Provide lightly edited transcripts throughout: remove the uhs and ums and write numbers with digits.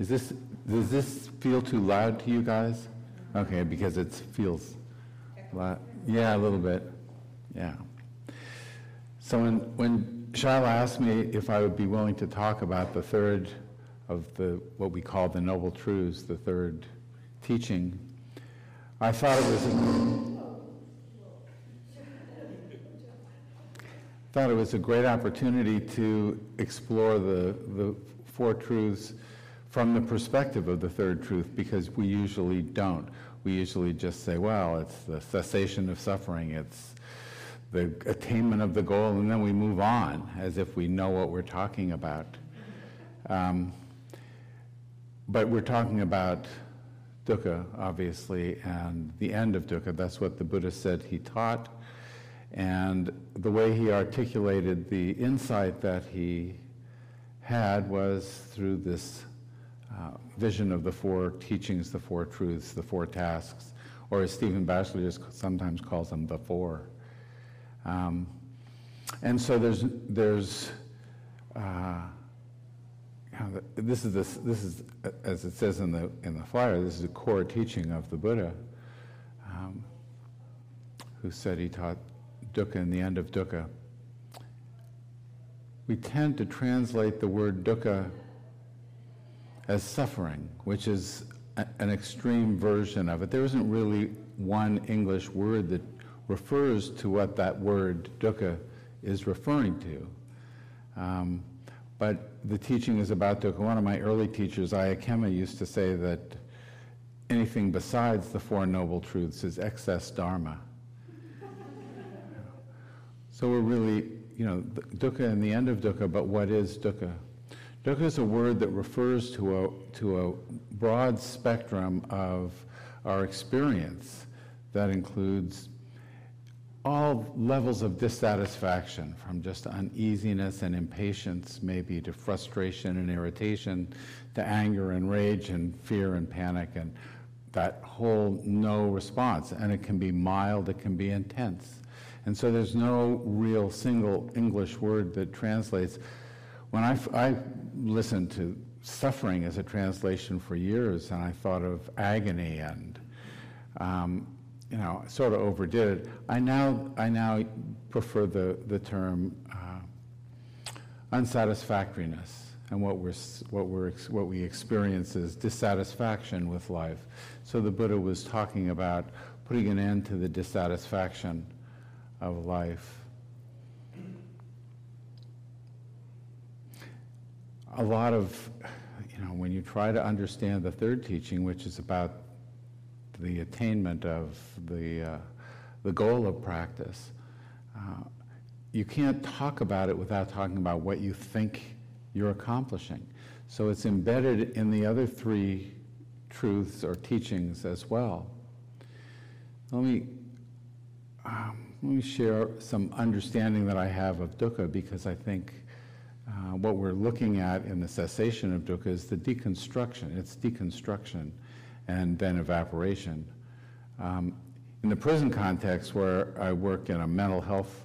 Is this, does this feel too loud to you guys? Okay, because it feels loud. Yeah, a little bit. Yeah. So when Shaila asked me if I would be willing to talk about the third of the what we call the Noble Truths, the third teaching, I thought it was a great opportunity to explore the four truths from the perspective of the third truth, because we usually don't. We usually just say, well, it's the cessation of suffering, it's the attainment of the goal, and then we move on as if we know what we're talking about. But we're talking about dukkha, obviously, and the end of dukkha. That's what the Buddha said he taught. And the way he articulated the insight that he had was through this vision of the four teachings, the four truths, the four tasks, or as Stephen Batchelor sometimes calls them, the four. And so this is as it says in the flyer, this is a core teaching of the Buddha, who said he taught dukkha and the end of dukkha. We tend to translate the word dukkha as suffering, which is an extreme version of it. There isn't really one English word that refers to what that word dukkha is referring to. But the teaching is about dukkha. One of my early teachers, Ayakema, used to say that anything besides the Four Noble Truths is excess dharma. So we're really, dukkha and the end of dukkha, but what is dukkha? Dukkha is a word that refers to a broad spectrum of our experience that includes all levels of dissatisfaction, from just uneasiness and impatience, maybe, to frustration and irritation, to anger and rage and fear and panic, and that whole no response. And it can be mild, it can be intense. And so there's no real single English word that translates. When I listened to suffering as a translation for years, and I thought of agony and, sort of overdid it. I now prefer the term unsatisfactoriness, and what we experience is dissatisfaction with life. So the Buddha was talking about putting an end to the dissatisfaction of life. A lot of, when you try to understand the third teaching, which is about the attainment of the goal of practice, you can't talk about it without talking about what you think you're accomplishing. So it's embedded in the other three truths or teachings as well. Let me share some understanding that I have of dukkha, because I think what we're looking at in the cessation of dukkha is the deconstruction. It's deconstruction and then evaporation. In the prison context, where I work in a mental health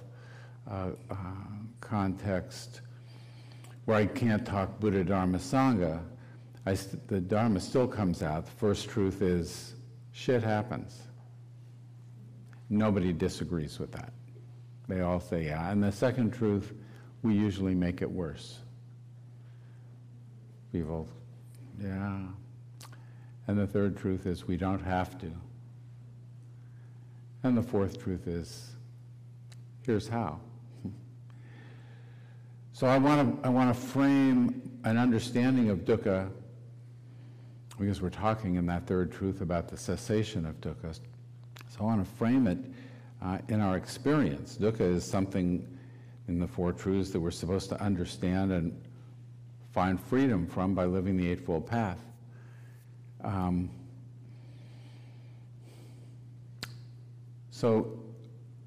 context, where I can't talk Buddha Dharma Sangha, the Dharma still comes out. The first truth is, shit happens. Nobody disagrees with that. They all say, yeah. And the second truth, we usually make it worse. People, yeah. And the third truth is, we don't have to. And the fourth truth is, here's how. So I want to frame an understanding of dukkha, because we're talking in that third truth about the cessation of dukkha. So I want to frame it in our experience. Dukkha is something in the Four Truths that we're supposed to understand and find freedom from by living the Eightfold Path. So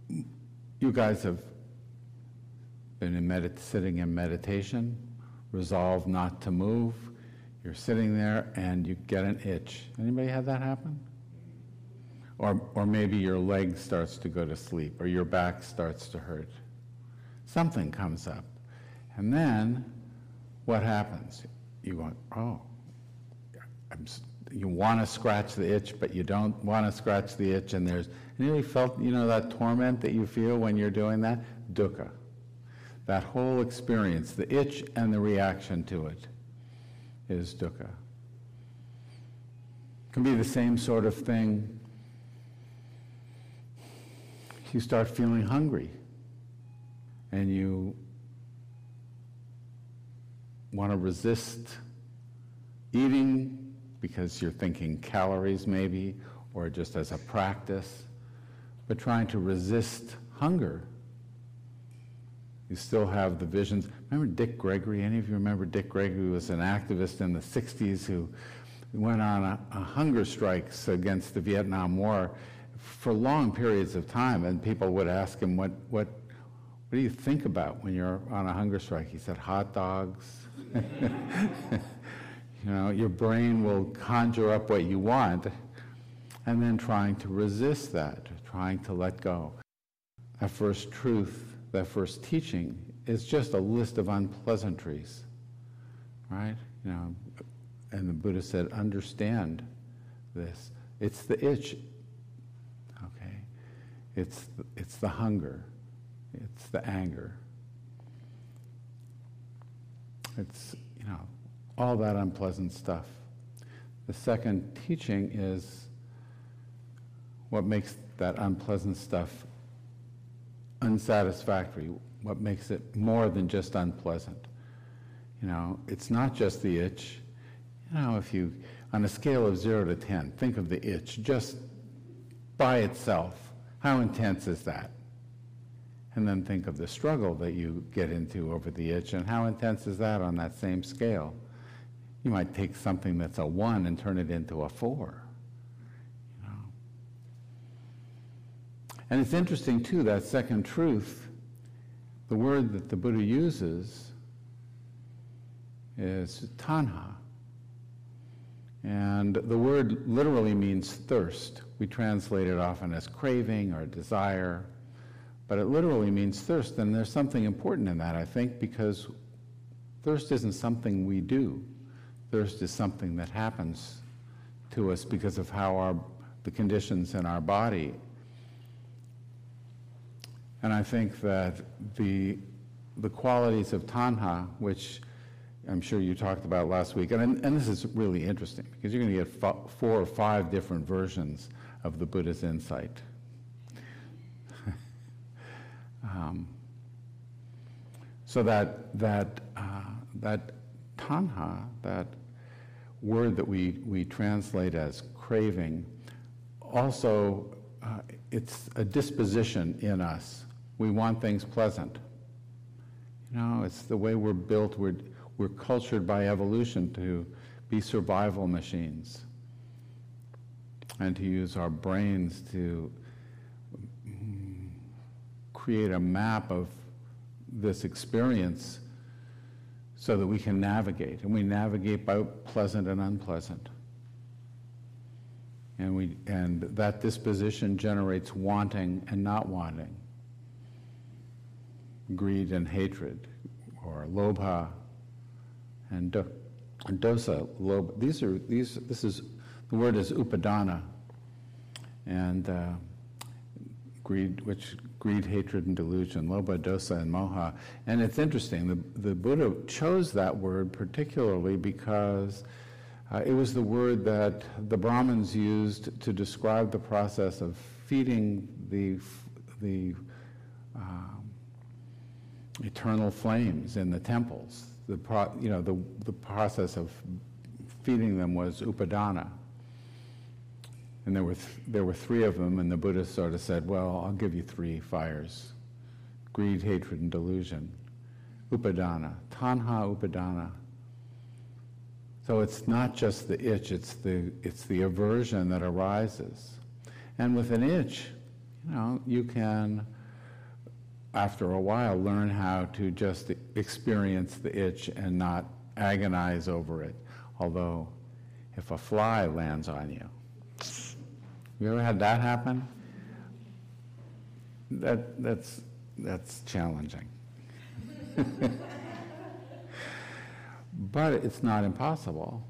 you guys have been sitting in meditation, resolve not to move. You're sitting there and you get an itch. Anybody had that happen? Or maybe your leg starts to go to sleep, or your back starts to hurt. Something comes up. And then what happens? You go, oh, you want to scratch the itch, but you don't want to scratch the itch, and there's, anybody felt, you know, that torment that you feel when you're doing that? Dukkha. That whole experience, the itch and the reaction to it, is dukkha. It can be the same sort of thing. You start feeling hungry, and you want to resist eating because you're thinking calories maybe, or just as a practice, but trying to resist hunger. You still have the visions. Remember Dick Gregory? Any of you remember Dick Gregory? He was an activist in the 60s who went on a hunger strikes against the Vietnam War for long periods of time, and people would ask him, what do you think about when you're on a hunger strike? He said, hot dogs. You know, your brain will conjure up what you want, and then trying to resist that, trying to let go. That first truth, that first teaching is just a list of unpleasantries, right? You know, and the Buddha said, understand this. It's the itch, okay? It's the hunger. It's the anger. It's, you know, all that unpleasant stuff. The second teaching is what makes that unpleasant stuff unsatisfactory, what makes it more than just unpleasant. You know, it's not just the itch. You know, if you, on a scale of 0 to 10, think of the itch just by itself. How intense is that? And then think of the struggle that you get into over the itch, and how intense is that on that same scale? You might take something that's a 1 and turn it into a 4. You know. And it's interesting, too, that second truth, the word that the Buddha uses is tanha. And the word literally means thirst. We translate it often as craving or desire, but it literally means thirst, and there's something important in that, I think, because thirst isn't something we do. Thirst is something that happens to us because of how the conditions in our body. And I think that the qualities of tanha, which I'm sure you talked about last week, and this is really interesting, because you're going to get 4 or 5 different versions of the Buddha's insight. So that tanha, that word that we translate as craving, also it's a disposition in us. We want things pleasant. You know, it's the way we're built. We're cultured by evolution to be survival machines, and to use our brains to create a map of this experience so that we can navigate. And we navigate by pleasant and unpleasant. And that disposition generates wanting and not wanting. Greed and hatred, or lobha and dosa, lobha. The word is upadana. And greed, hatred, and delusion, lobha, dosa, and moha. And it's interesting, the Buddha chose that word particularly because it was the word that the Brahmins used to describe the process of feeding the eternal flames in the temples. The process of feeding them was upadana. And there were 3 of them, and the Buddha sort of said, well, I'll give you 3 fires: greed, hatred, and delusion. Upadana, tanha upadana. So it's not just the itch, it's the aversion that arises. And with an itch, you know, you can, after a while, learn how to just experience the itch and not agonize over it. Although, if a fly lands on you, you ever had that happen? That's challenging. But it's not impossible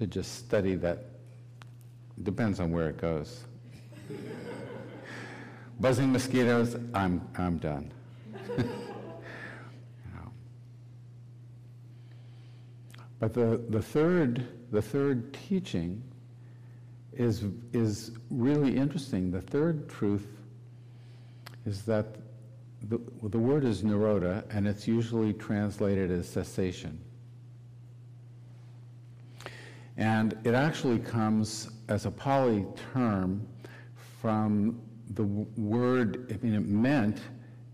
to just study that. Depends on where it goes. Buzzing mosquitoes, I'm done. But the third teaching is really interesting. The third truth is that the word is nirodha, and it's usually translated as cessation. And it actually comes as a Pali term from the word, I mean, it meant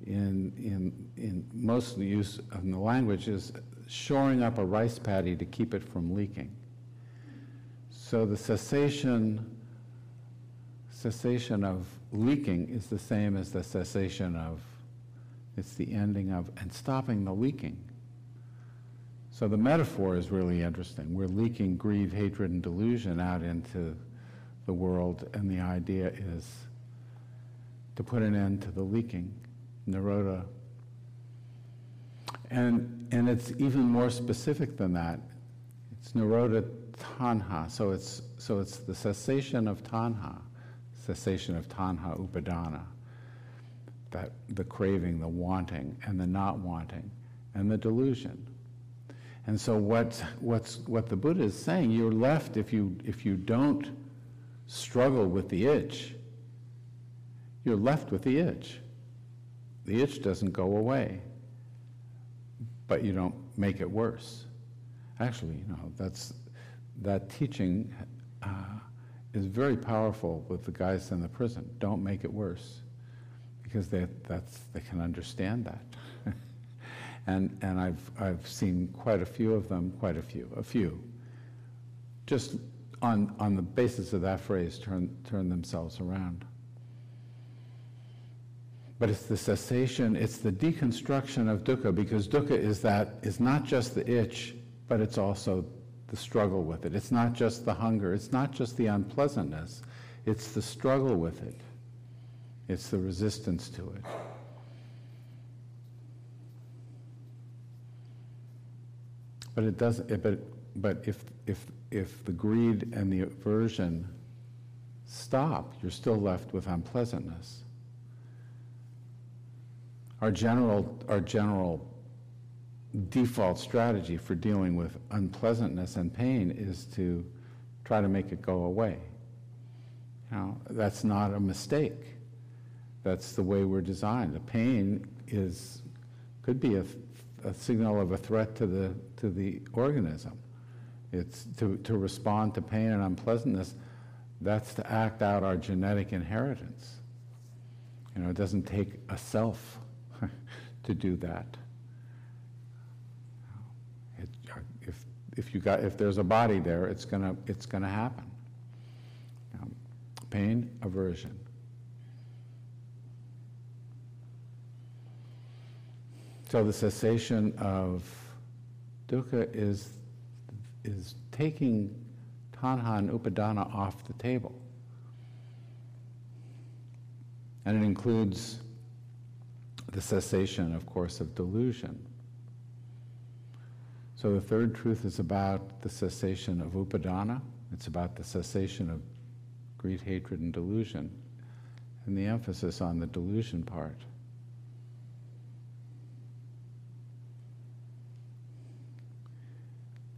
in most of the use in the language is shoring up a rice paddy to keep it from leaking. So the cessation of leaking is the same as the cessation of, it's the ending of, and stopping the leaking. So the metaphor is really interesting. We're leaking greed, hatred, and delusion out into the world, and the idea is to put an end to the leaking, nirodha. And it's even more specific than that. It's nirodha tanha, so it's the cessation of tanha, upadana, that the craving, the wanting, and the not wanting, and the delusion. And so what the Buddha is saying, you're left, if you don't struggle with the itch, you're left with the itch. The itch doesn't go away, but you don't make it worse. Actually, you know, that teaching is very powerful with the guys in the prison. Don't make it worse, because they can understand that. And I've seen quite a few of them, a few, just on the basis of that phrase, turn themselves around. But it's the cessation, it's the deconstruction of dukkha, because dukkha is not just the itch, but it's also the struggle with it. It's not just the hunger, it's not just the unpleasantness, it's the struggle with it. It's the resistance to it. But it doesn't, but if the greed and the aversion stop, you're still left with unpleasantness. Our general default strategy for dealing with unpleasantness and pain is to try to make it go away. You know, that's not a mistake. That's the way we're designed. The pain could be a signal of a threat to the organism. It's to respond to pain and unpleasantness. That's to act out our genetic inheritance. You know, it doesn't take a self to do that. If there's a body there, it's gonna happen. Pain, aversion. So the cessation of dukkha is taking tanha and upadana off the table. And it includes the cessation, of course, of delusion. So the third truth is about the cessation of upadana. It's about the cessation of greed, hatred, and delusion, and the emphasis on the delusion part.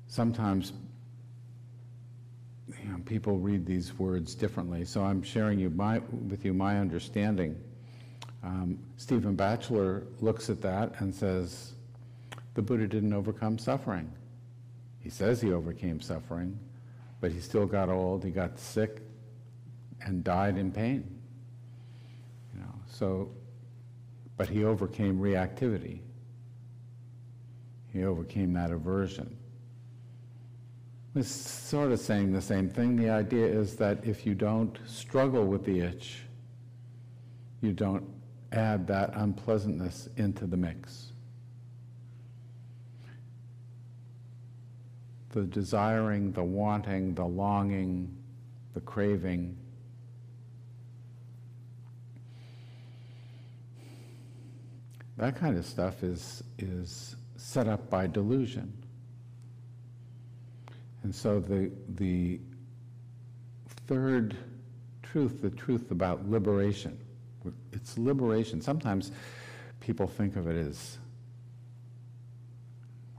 Sometimes, you know, people read these words differently, so I'm sharing with you my understanding. Stephen Batchelor looks at that and says, the Buddha didn't overcome suffering. He says he overcame suffering, but he still got old, he got sick, and died in pain. You know, so, but he overcame reactivity. He overcame that aversion. It's sort of saying the same thing. The idea is that if you don't struggle with the itch, you don't add that unpleasantness into the mix. The desiring, the wanting, the longing, the craving. That kind of stuff is set up by delusion. And so the third truth, the truth about liberation, it's liberation. Sometimes people think of it as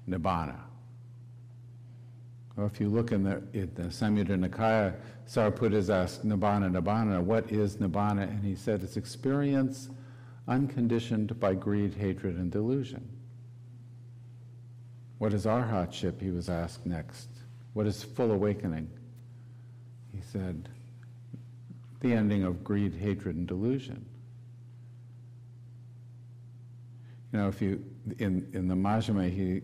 nibbana. Well, if you look in the Samyutta Nikaya, Sariputta is asked, nibbana, nibbana, what is nibbana? And he said, it's experience unconditioned by greed, hatred, and delusion. What is arhatship, he was asked next. What is full awakening? He said, the ending of greed, hatred, and delusion. You know, if you, in the Majjhima,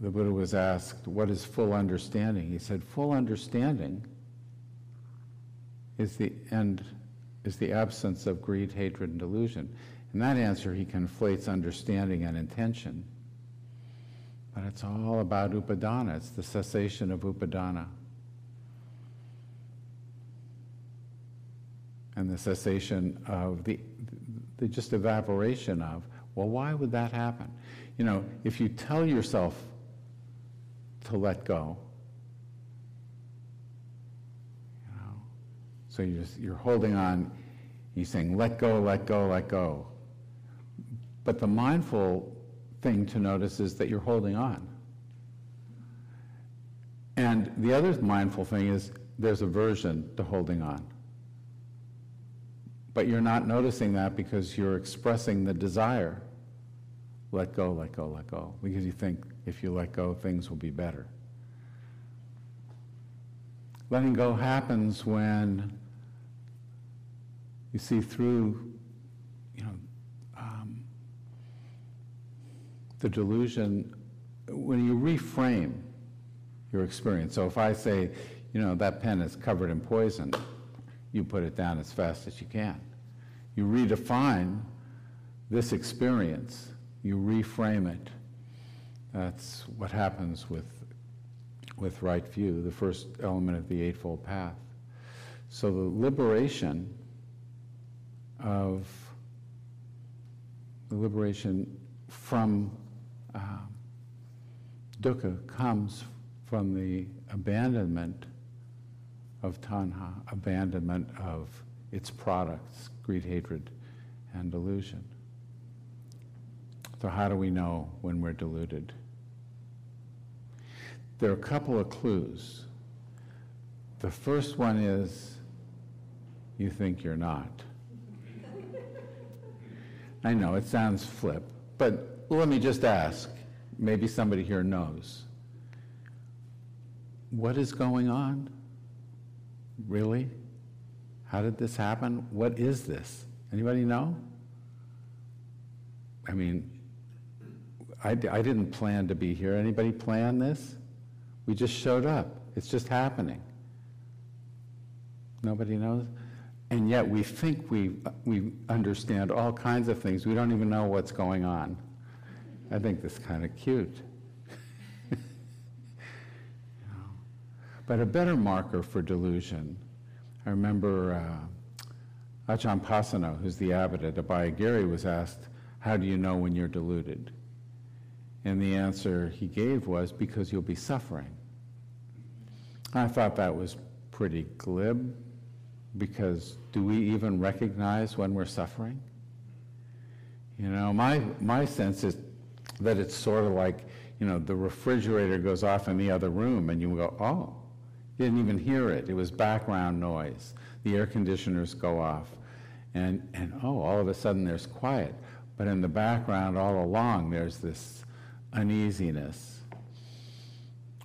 the Buddha was asked, what is full understanding? He said, full understanding is the end, is the absence of greed, hatred, and delusion. In that answer, he conflates understanding and intention. But it's all about upadana. It's the cessation of upadana. And the cessation of the just evaporation of, well, why would that happen? You know, if you tell yourself to let go, you know, so you're holding on, you're saying, let go, let go, let go. But the mindful thing to notice is that you're holding on. And the other mindful thing is there's aversion to holding on. But you're not noticing that because you're expressing the desire, let go, let go, let go, because you think if you let go, things will be better. Letting go happens when you see through, you know, the delusion, when you reframe your experience. So if I say, you know, that pen is covered in poison, you put it down as fast as you can. You redefine this experience. You reframe it. That's what happens with right view, the first element of the Eightfold Path. So the liberation of, the liberation from dukkha comes from the abandonment of tanha, abandonment of its products, greed, hatred, and delusion. So how do we know when we're deluded? There are a couple of clues. The first one is you think you're not. I know, it sounds flip, but let me just ask, maybe somebody here knows. What is going on? Really? How did this happen? What is this? Anybody know? I mean, I didn't plan to be here. Anybody plan this? We just showed up. It's just happening. Nobody knows? And yet we think we understand all kinds of things. We don't even know what's going on. I think that's kind of cute. But a better marker for delusion, I remember Ajahn Pasanno, who's the abbot at Abhayagiri, was asked, how do you know when you're deluded? And the answer he gave was, because you'll be suffering. I thought that was pretty glib, because do we even recognize when we're suffering? You know, my sense is that it's sort of like, you know, the refrigerator goes off in the other room and you go, oh, you didn't even hear it. It was background noise. The air conditioners go off and oh, all of a sudden there's quiet. But in the background all along, there's this uneasiness.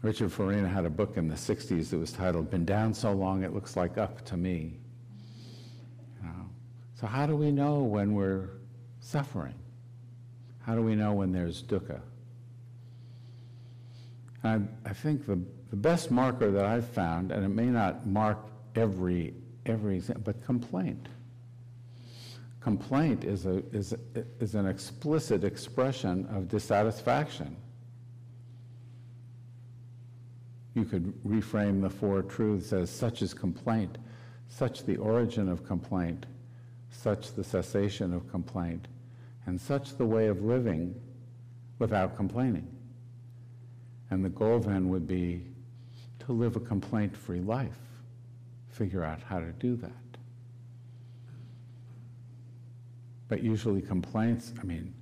Richard Farina had a book in the 60s that was titled, Been Down So Long, It Looks Like Up to Me. You know? So how do we know when we're suffering? How do we know when there's dukkha? I think the best marker that I've found, and it may not mark every example, but complaint. Complaint is an explicit expression of dissatisfaction. You could reframe the four truths as such is complaint, such the origin of complaint, such the cessation of complaint, and such the way of living without complaining. And the goal then would be to live a complaint-free life, figure out how to do that. But usually complaints, I mean,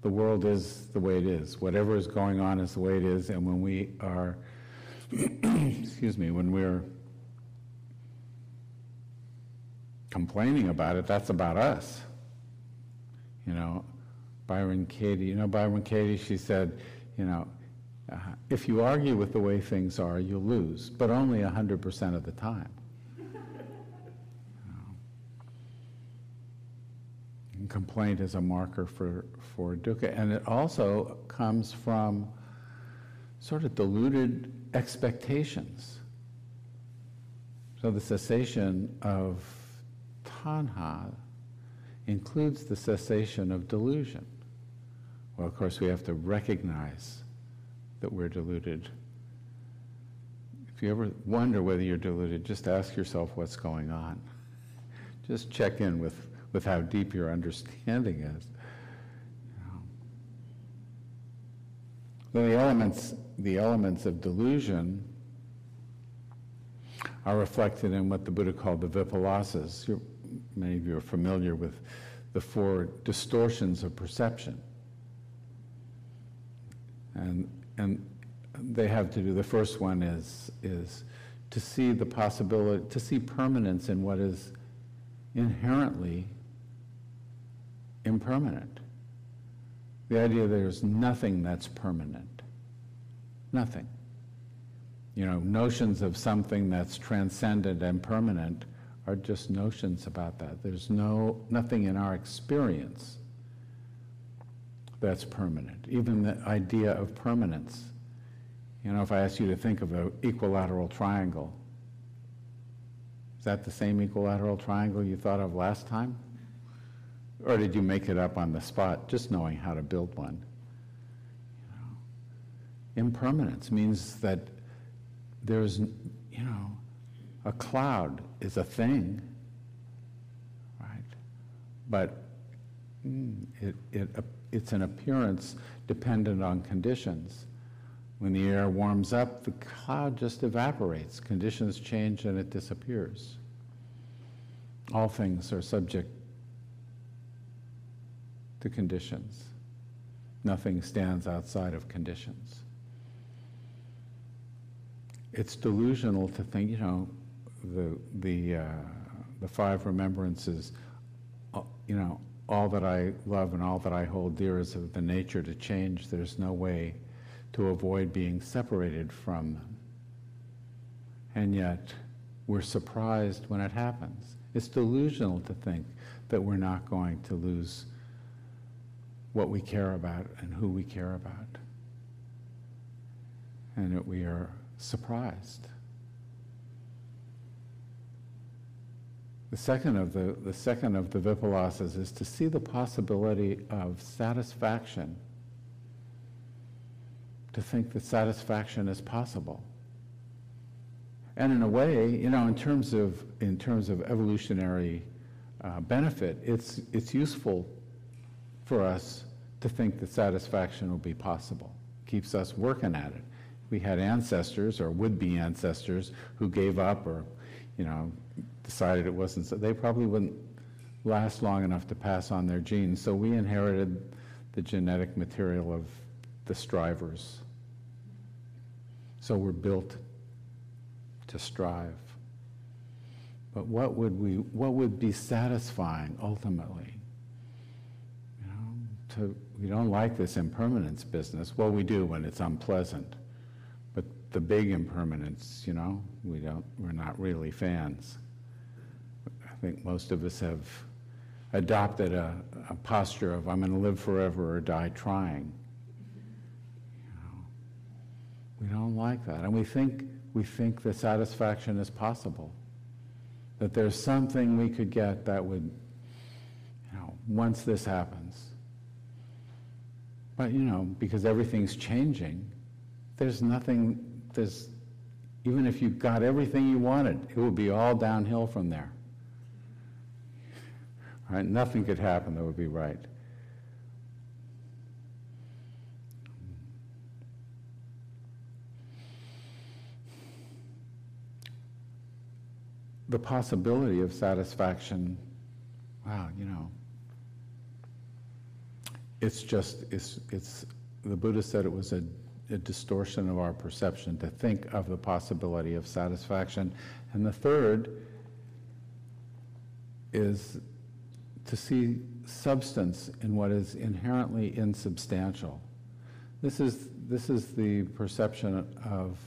the world is the way it is. Whatever is going on is the way it is, and when we are, excuse me, when we're complaining about it, that's about us. You know, Byron Katie, she said, you know, if you argue with the way things are, you'll lose, but only 100% of the time. And complaint is a marker for dukkha, and it also comes from sort of deluded expectations. So the cessation of tanha includes the cessation of delusion. Well, of course, we have to recognize that we're deluded. If you ever wonder whether you're deluded, just ask yourself what's going on. Just check in with how deep your understanding is. So the elements of delusion are reflected in what the Buddha called the vipalasas. Many of you are familiar with the four distortions of perception. And they have to do, the first one is to see the possibility, to see permanence in what is inherently impermanent. The idea there's nothing that's permanent. Nothing. You know, notions of something that's transcendent and permanent are just notions about that. There's nothing in our experience that's permanent. Even the idea of permanence. You know, if I ask you to think of an equilateral triangle, is that the same equilateral triangle you thought of last time? Or did you make it up on the spot, just knowing how to build one? You know, impermanence means that there's, you know, a cloud is a thing, right? But it's an appearance dependent on conditions. When the air warms up, the cloud just evaporates. Conditions change and it disappears. All things are subject to conditions. Nothing stands outside of conditions. It's delusional to think, you know, the five remembrances, you know, all that I love and all that I hold dear is of the nature to change. There's no way to avoid being separated from them. And yet, we're surprised when it happens. It's delusional to think that we're not going to lose what we care about and who we care about, and that we are surprised. The second of the vipalasas is to see the possibility of satisfaction, to think that satisfaction is possible. And in a way, you know, in terms of evolutionary benefit, it's useful for us to think that satisfaction will be possible. Keeps us working at it. We had ancestors or would-be ancestors who gave up or, you know, decided it wasn't so. They probably wouldn't last long enough to pass on their genes. So we inherited the genetic material of the strivers. So we're built to strive. But what would be satisfying ultimately? We don't like this impermanence business. Well, we do when it's unpleasant, but the big impermanence, you know, we're not really fans. I think most of us have adopted a posture of I'm going to live forever or die trying. You know, we don't like that, and we think the satisfaction is possible, that there's something we could get that would, you know, once this happens. But, you know, because everything's changing, even if you got everything you wanted, it would be all downhill from there. Right? Nothing could happen that would be right. the possibility of satisfaction, wow, you know, it's just, it's the Buddha said it was a distortion of our perception to think of the possibility of satisfaction. And the third is to see substance in what is inherently insubstantial. This is the perception of,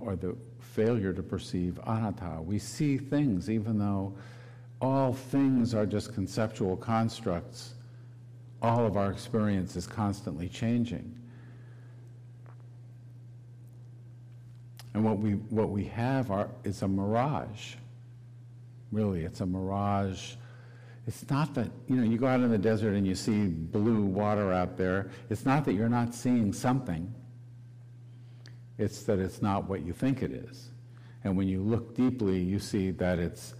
or the failure to perceive anatta. We see things, even though all things are just conceptual constructs, all of our experience is constantly changing. And what we have is a mirage. Really, it's a mirage. It's not that, you know, you go out in the desert and you see blue water out there. It's not that you're not seeing something. It's that it's not what you think it is. And when you look deeply, you see that it's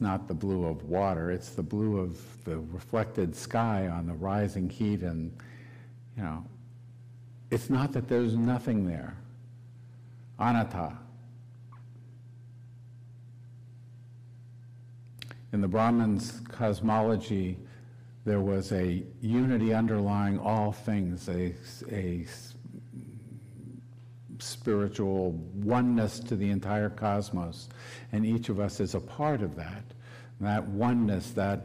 not the blue of water. It's the blue of the reflected sky on the rising heat. And, you know, it's not that there's nothing there. Anatta. In the Brahmins' cosmology, there was a unity underlying all things, a spiritual oneness to the entire cosmos, and each of us is a part of that. And that oneness, that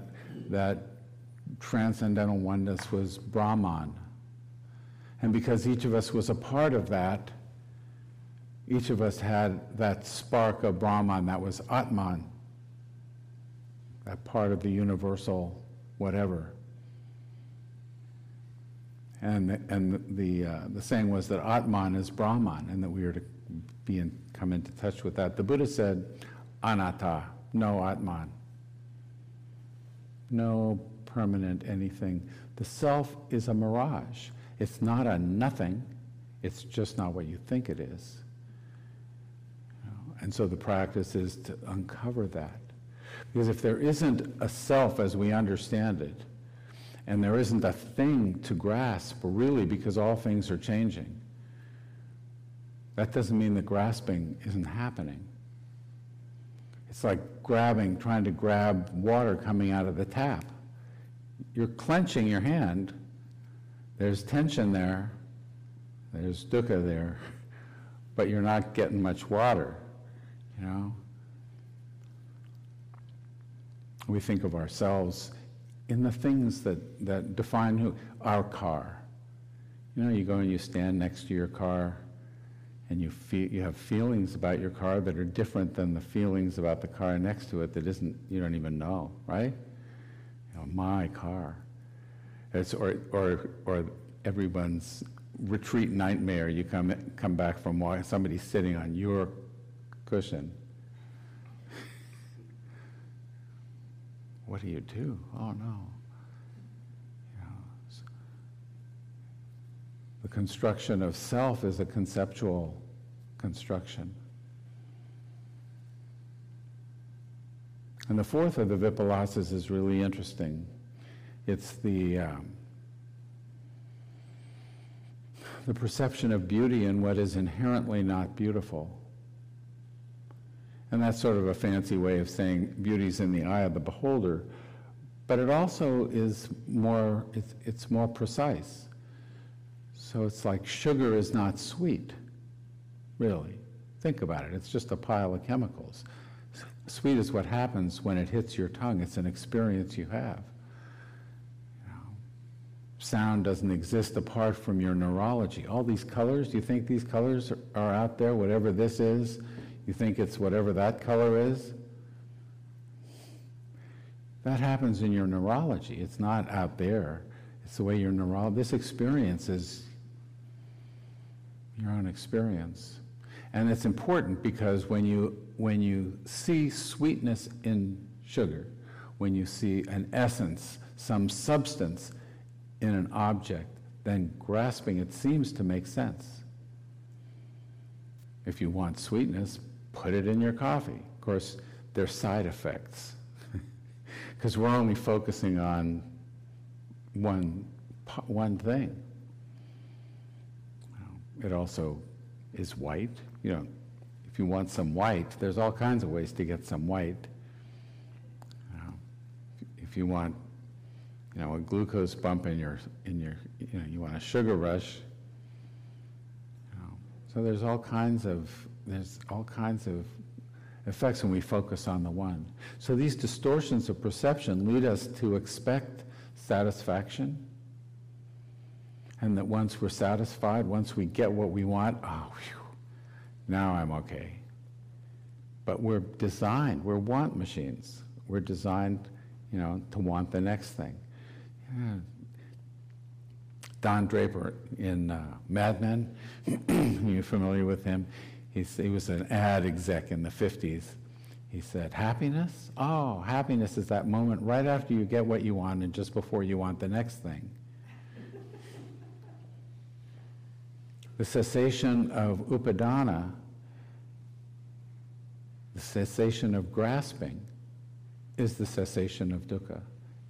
transcendental oneness was Brahman. And because each of us was a part of that, each of us had that spark of Brahman, that was Atman, that part of the universal whatever. And the saying was that Atman is Brahman, and that we are to be come into touch with that. The Buddha said, anatta, no Atman, no permanent anything. The self is a mirage. It's not a nothing. It's just not what you think it is. And so the practice is to uncover that. Because if there isn't a self as we understand it, and there isn't a thing to grasp, really, because all things are changing, that doesn't mean that grasping isn't happening. It's like grabbing, trying to grab water coming out of the tap. You're clenching your hand. There's tension there. There's dukkha there. But you're not getting much water, you know? We think of ourselves in the things that define who, our car. You know, you go and you stand next to your car, and you have feelings about your car that are different than the feelings about the car next to it that isn't, you don't even know, right? You know, my car. It's, or everyone's retreat nightmare. You come back from somebody sitting on your cushion. What do you do? Oh, no. You know, so the construction of self is a conceptual construction. And the fourth of the vipalasas is really interesting. It's the perception of beauty in what is inherently not beautiful. And that's sort of a fancy way of saying beauty's in the eye of the beholder, but it also is more, it's more precise. So it's like sugar is not sweet, really. Think about it, it's just a pile of chemicals. Sweet is what happens when it hits your tongue. It's an experience you have. You know, sound doesn't exist apart from your neurology. All these colors, do you think these colors are out there, whatever this is? You think it's whatever that color is? That happens in your neurology. It's not out there. It's the way your neurology, this experience is your own experience. And it's important because when you see sweetness in sugar, when you see an essence, some substance in an object, then grasping it seems to make sense. If you want sweetness, put it in your coffee. Of course, there's side effects because we're only focusing on one thing. It also is white. You know, If you want some white, there's all kinds of ways to get some white. If you want, a glucose bump you want a sugar rush. So there's all kinds of effects when we focus on the one. So these distortions of perception lead us to expect satisfaction, and that once we're satisfied, once we get what we want, now I'm okay. But we're want machines. We're designed, to want the next thing. Yeah. Don Draper in Mad Men, you're familiar with him? He was an ad exec in the 50s. He said, happiness? Oh, happiness is that moment right after you get what you want and just before you want the next thing. The cessation of upadana, the cessation of grasping, is the cessation of dukkha.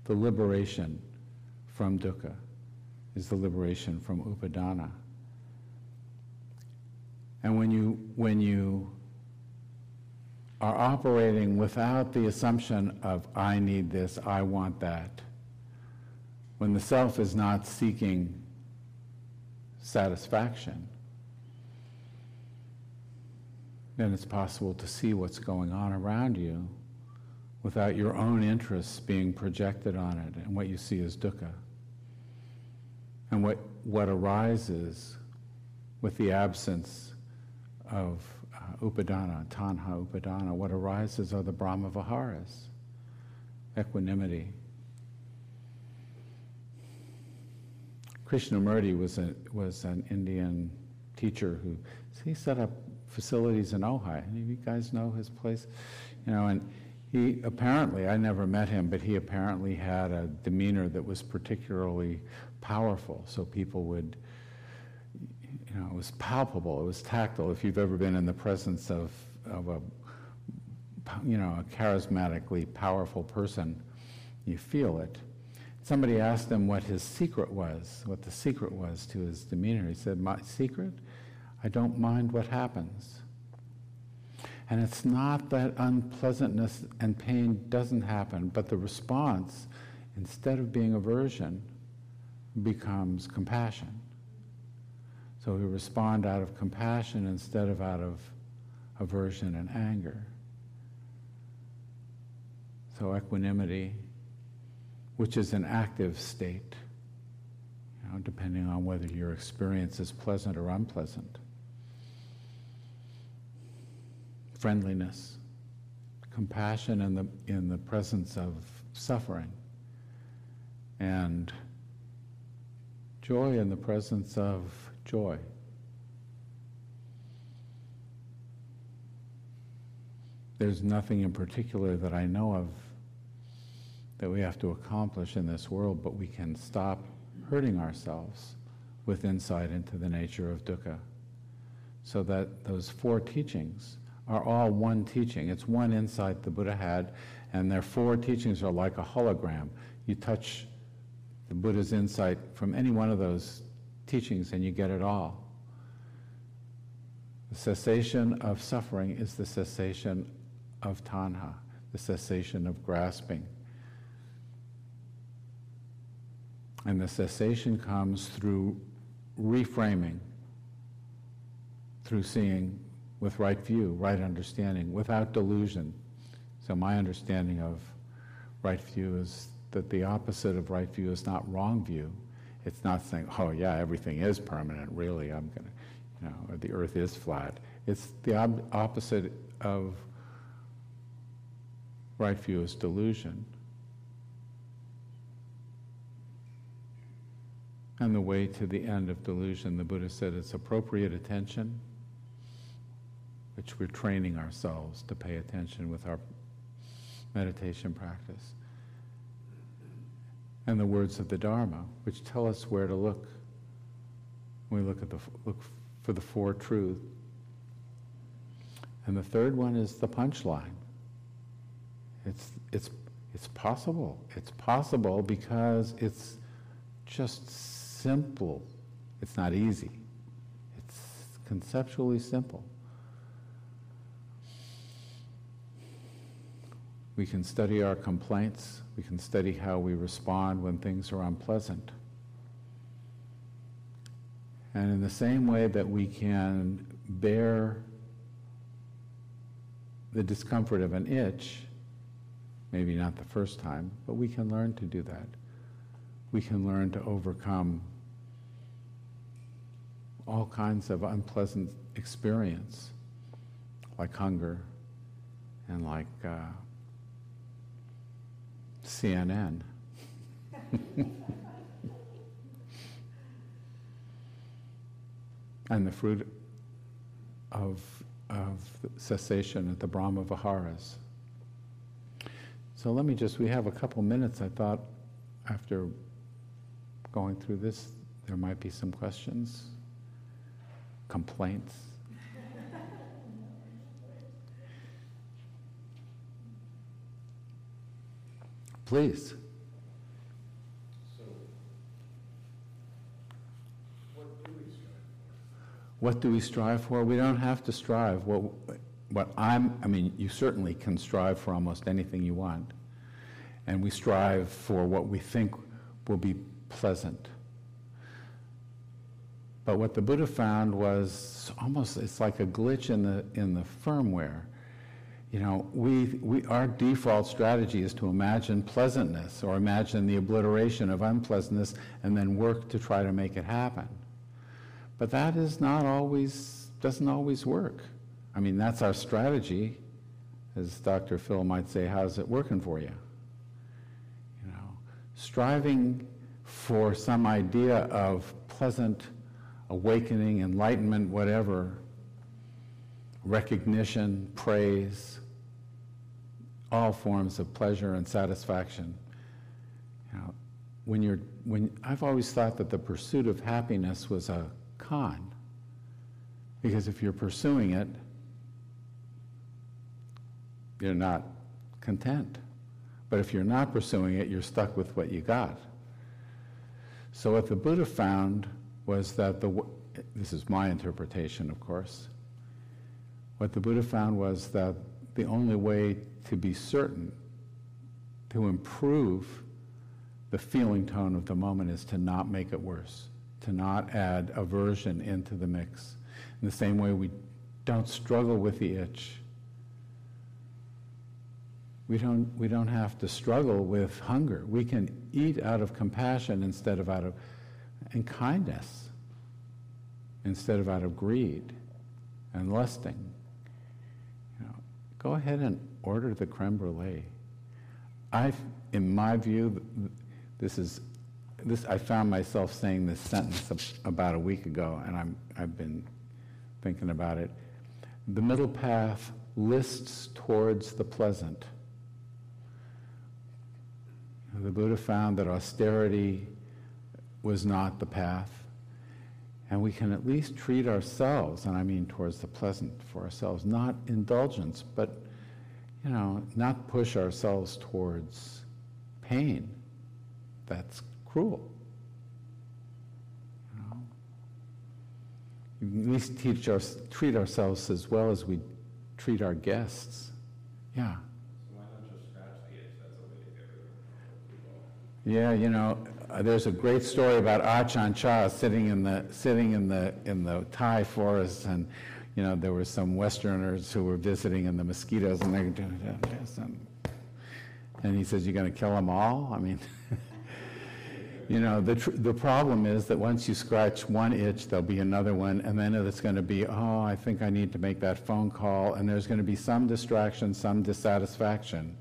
The liberation from dukkha is the liberation from upadana. And when you are operating without the assumption of, I need this, I want that, when the self is not seeking satisfaction, then it's possible to see what's going on around you without your own interests being projected on it, and what you see is dukkha. And what arises with the absence of upadana, tanha upadana, what arises are the Brahma Viharas, equanimity. Krishnamurti was an Indian teacher who set up facilities in Ojai. You guys know his place, and he apparently, I never met him, but he apparently had a demeanor that was particularly powerful. So people would, it was palpable, it was tactile. If you've ever been in the presence of a, a charismatically powerful person, you feel it. Somebody asked him what the secret was to his demeanor. He said, my secret? I don't mind what happens. And it's not that unpleasantness and pain doesn't happen, but the response, instead of being aversion, becomes compassion. So we respond out of compassion instead of out of aversion and anger. So equanimity, which is an active state, depending on whether your experience is pleasant or unpleasant. Friendliness, compassion in the presence of suffering, and joy in the presence of joy. There's nothing in particular that I know of that we have to accomplish in this world, but we can stop hurting ourselves with insight into the nature of dukkha. So that those four teachings are all one teaching. It's one insight the Buddha had, and their four teachings are like a hologram. You touch the Buddha's insight from any one of those teachings and you get it all. The cessation of suffering is the cessation of tanha, the cessation of grasping. And the cessation comes through reframing, through seeing with right view, right understanding, without delusion. So my understanding of right view is that the opposite of right view is not wrong view. It's not saying, everything is permanent, really, I'm gonna, or the earth is flat. It's the opposite of right view is delusion. And the way to the end of delusion, the Buddha said, it's appropriate attention, which we're training ourselves to pay attention with our meditation practice. And the words of the Dharma, which tell us where to look. We look for the four truths. And the third one is the punchline. It's possible. It's possible because it's just simple. It's not easy. It's conceptually simple. We can study our complaints. We can study how we respond when things are unpleasant. And in the same way that we can bear the discomfort of an itch, maybe not the first time, but we can learn to do that. We can learn to overcome all kinds of unpleasant experience, like hunger and like CNN. And the fruit of cessation at the Brahma Viharas. So let me just, we have a couple minutes. I thought after going through this, there might be some questions, complaints. Please. What do we strive for? We don't have to strive. I mean, you certainly can strive for almost anything you want. And we strive for what we think will be pleasant. But what the Buddha found was almost, it's like a glitch in the firmware. You know, our default strategy is to imagine pleasantness or imagine the obliteration of unpleasantness and then work to try to make it happen. But that is not always, doesn't always work. I mean, that's our strategy. As Dr. Phil might say, how's it working for you? You know, striving for some idea of pleasant awakening, enlightenment, whatever, recognition, praise, all forms of pleasure and satisfaction. You know, I've always thought that the pursuit of happiness was a con, because if you're pursuing it, you're not content. But if you're not pursuing it, you're stuck with what you got. So what the Buddha found was that this is my interpretation, of course. What the Buddha found was that the only way to be certain, to improve the feeling tone of the moment, is to not make it worse, to not add aversion into the mix. In the same way we don't struggle with the itch. We don't have to struggle with hunger. We can eat out of compassion instead of and kindness instead of out of greed and lusting. You know, go ahead and order the creme brulee. In my view, I found myself saying this sentence about a week ago, and I've been thinking about it. The middle path lists towards the pleasant. The Buddha found that austerity was not the path, and we can at least treat ourselves, and I mean towards the pleasant for ourselves, not indulgence, but, you know, not push ourselves towards pain. That's cruel. You know? We can at least treat ourselves as well as we treat our guests. Yeah. So why not just scratch the itch? That's a way to get rid of it. Yeah, you know, there's a great story about Ajahn Chah sitting in the Thai forest, and you know there were some Westerners who were visiting, and the mosquitoes, and they're doing this, and he says, "You're going to kill them all?" I mean. You know, the problem is that once you scratch one itch, there'll be another one, and then it's going to be, oh, I think I need to make that phone call, and there's going to be some distraction, some dissatisfaction,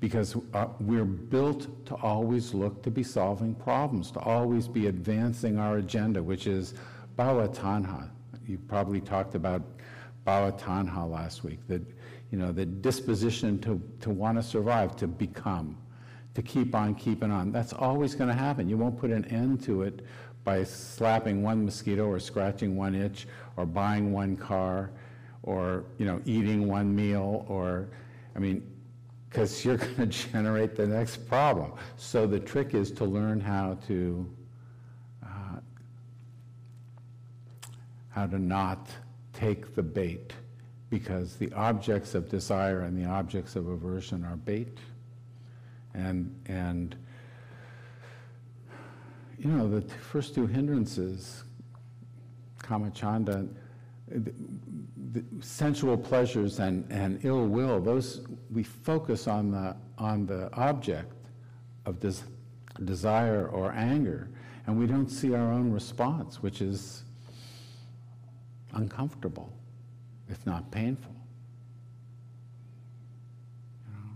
because we're built to always look to be solving problems, to always be advancing our agenda, which is bhava tanha. You probably talked about bhava tanha last week, that, you know, the disposition to want to survive, to become, to keep on keeping on. That's always going to happen. You won't put an end to it by slapping one mosquito or scratching one itch or buying one car or, you know, eating one meal or, I mean, because you're going to generate the next problem. So the trick is to learn how to not take the bait, because the objects of desire and the objects of aversion are bait. And you know, the first two hindrances, kama chanda, the sensual pleasures and ill will, those we focus on the object of desire or anger, and we don't see our own response, which is uncomfortable, if not painful. You know?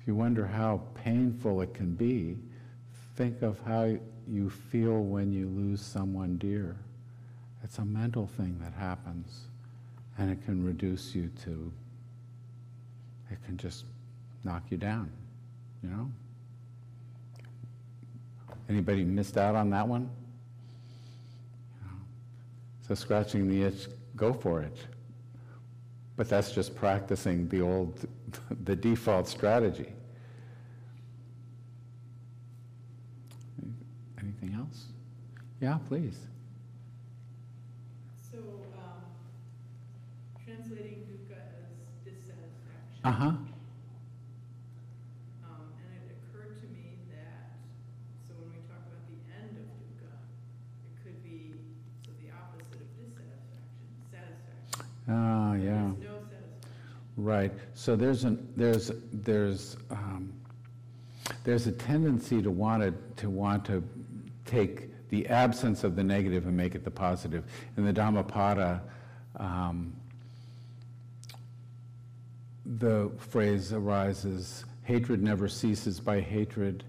If you wonder how painful it can be, think of how you feel when you lose someone dear. It's a mental thing that happens, and it can reduce you to, it can just knock you down, you know? Anybody missed out on that one? You know? So scratching the itch, go for it. But that's just practicing the old, the default strategy. Anything else? Yeah, please. So, translating dukkha as dissatisfaction. Uh-huh. Ah, yeah. Right. So there's a tendency to want to take the absence of the negative and make it the positive. In the Dhammapada, the phrase arises: hatred never ceases by hatred,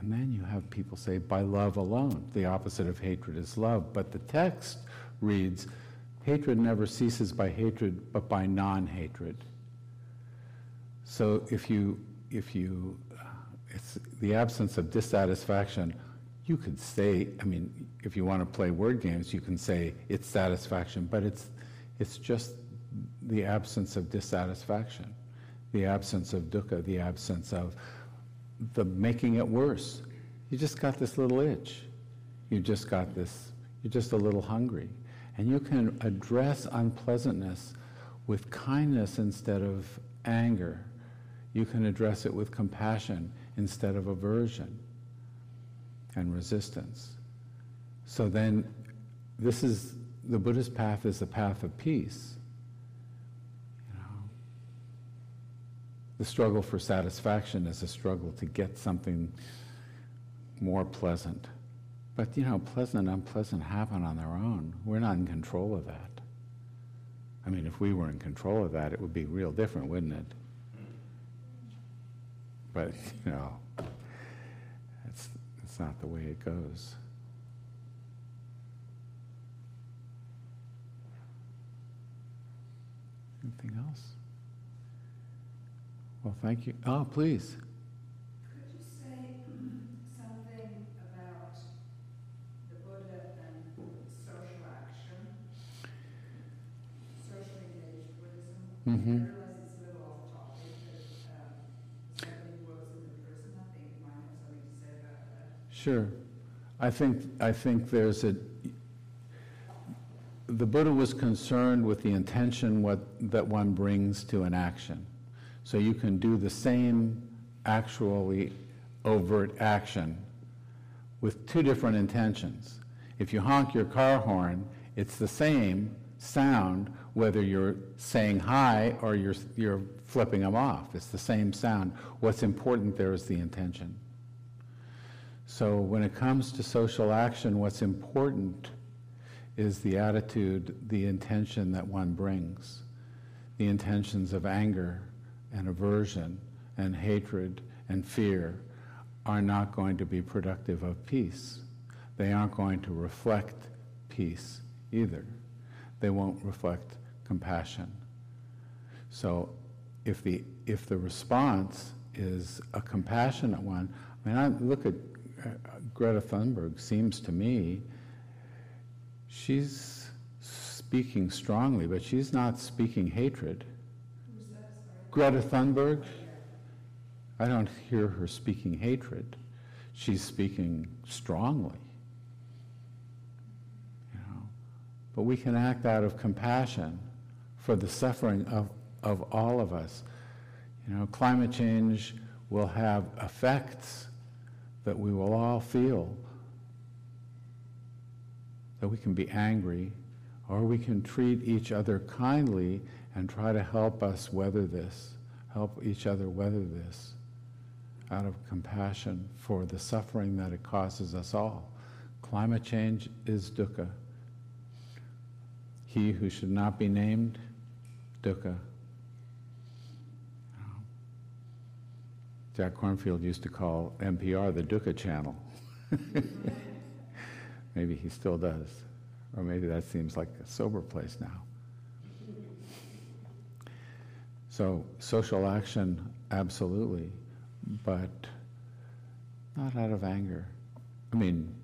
and then you have people say by love alone. The opposite of hatred is love, but the text reads: hatred never ceases by hatred, but by non-hatred. So it's the absence of dissatisfaction. You could say, I mean, if you want to play word games, you can say it's satisfaction, but it's just the absence of dissatisfaction, the absence of dukkha, the absence of the making it worse. You just got this little itch. You're just a little hungry. And you can address unpleasantness with kindness instead of anger. You can address it with compassion instead of aversion and resistance. So then, this is, the Buddhist path is the path of peace. You know, the struggle for satisfaction is a struggle to get something more pleasant. But, you know, pleasant and unpleasant happen on their own. We're not in control of that. I mean, if we were in control of that, it would be real different, wouldn't it? But, you know, it's not the way it goes. Anything else? Well, thank you. Oh, please. Mm-hmm. I realize it's a little off topic, but somebody who works in the prison, I think might have something to say about that. Sure. I think there's the Buddha was concerned with the intention that one brings to an action. So you can do the same actually overt action with two different intentions. If you honk your car horn, it's the same sound, whether you're saying hi or you're flipping them off. It's the same sound. What's important there is the intention. So when it comes to social action, what's important is the attitude, the intention that one brings, the intentions of anger and aversion and hatred and fear are not going to be productive of peace. They aren't going to reflect peace either. They won't reflect compassion. So if the response is a compassionate one, I mean, I look at Greta Thunberg, seems to me, she's speaking strongly, but she's not speaking hatred. Who's that? Greta Thunberg, I don't hear her speaking hatred. She's speaking strongly. But we can act out of compassion for the suffering of all of us. You know, climate change will have effects that we will all feel, that we can be angry, or we can treat each other kindly and try to help us weather this, help each other weather this out of compassion for the suffering that it causes us all. Climate change is dukkha. He who should not be named, dukkha. Jack Kornfield used to call NPR the Dukkha Channel. Maybe he still does. Or maybe that seems like a sober place now. So social action, absolutely, but not out of anger. I mean,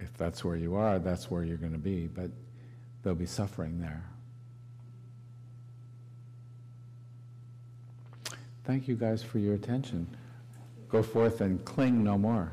if that's where you are, that's where you're going to be, but there'll be suffering there. Thank you guys for your attention. Go forth and cling no more.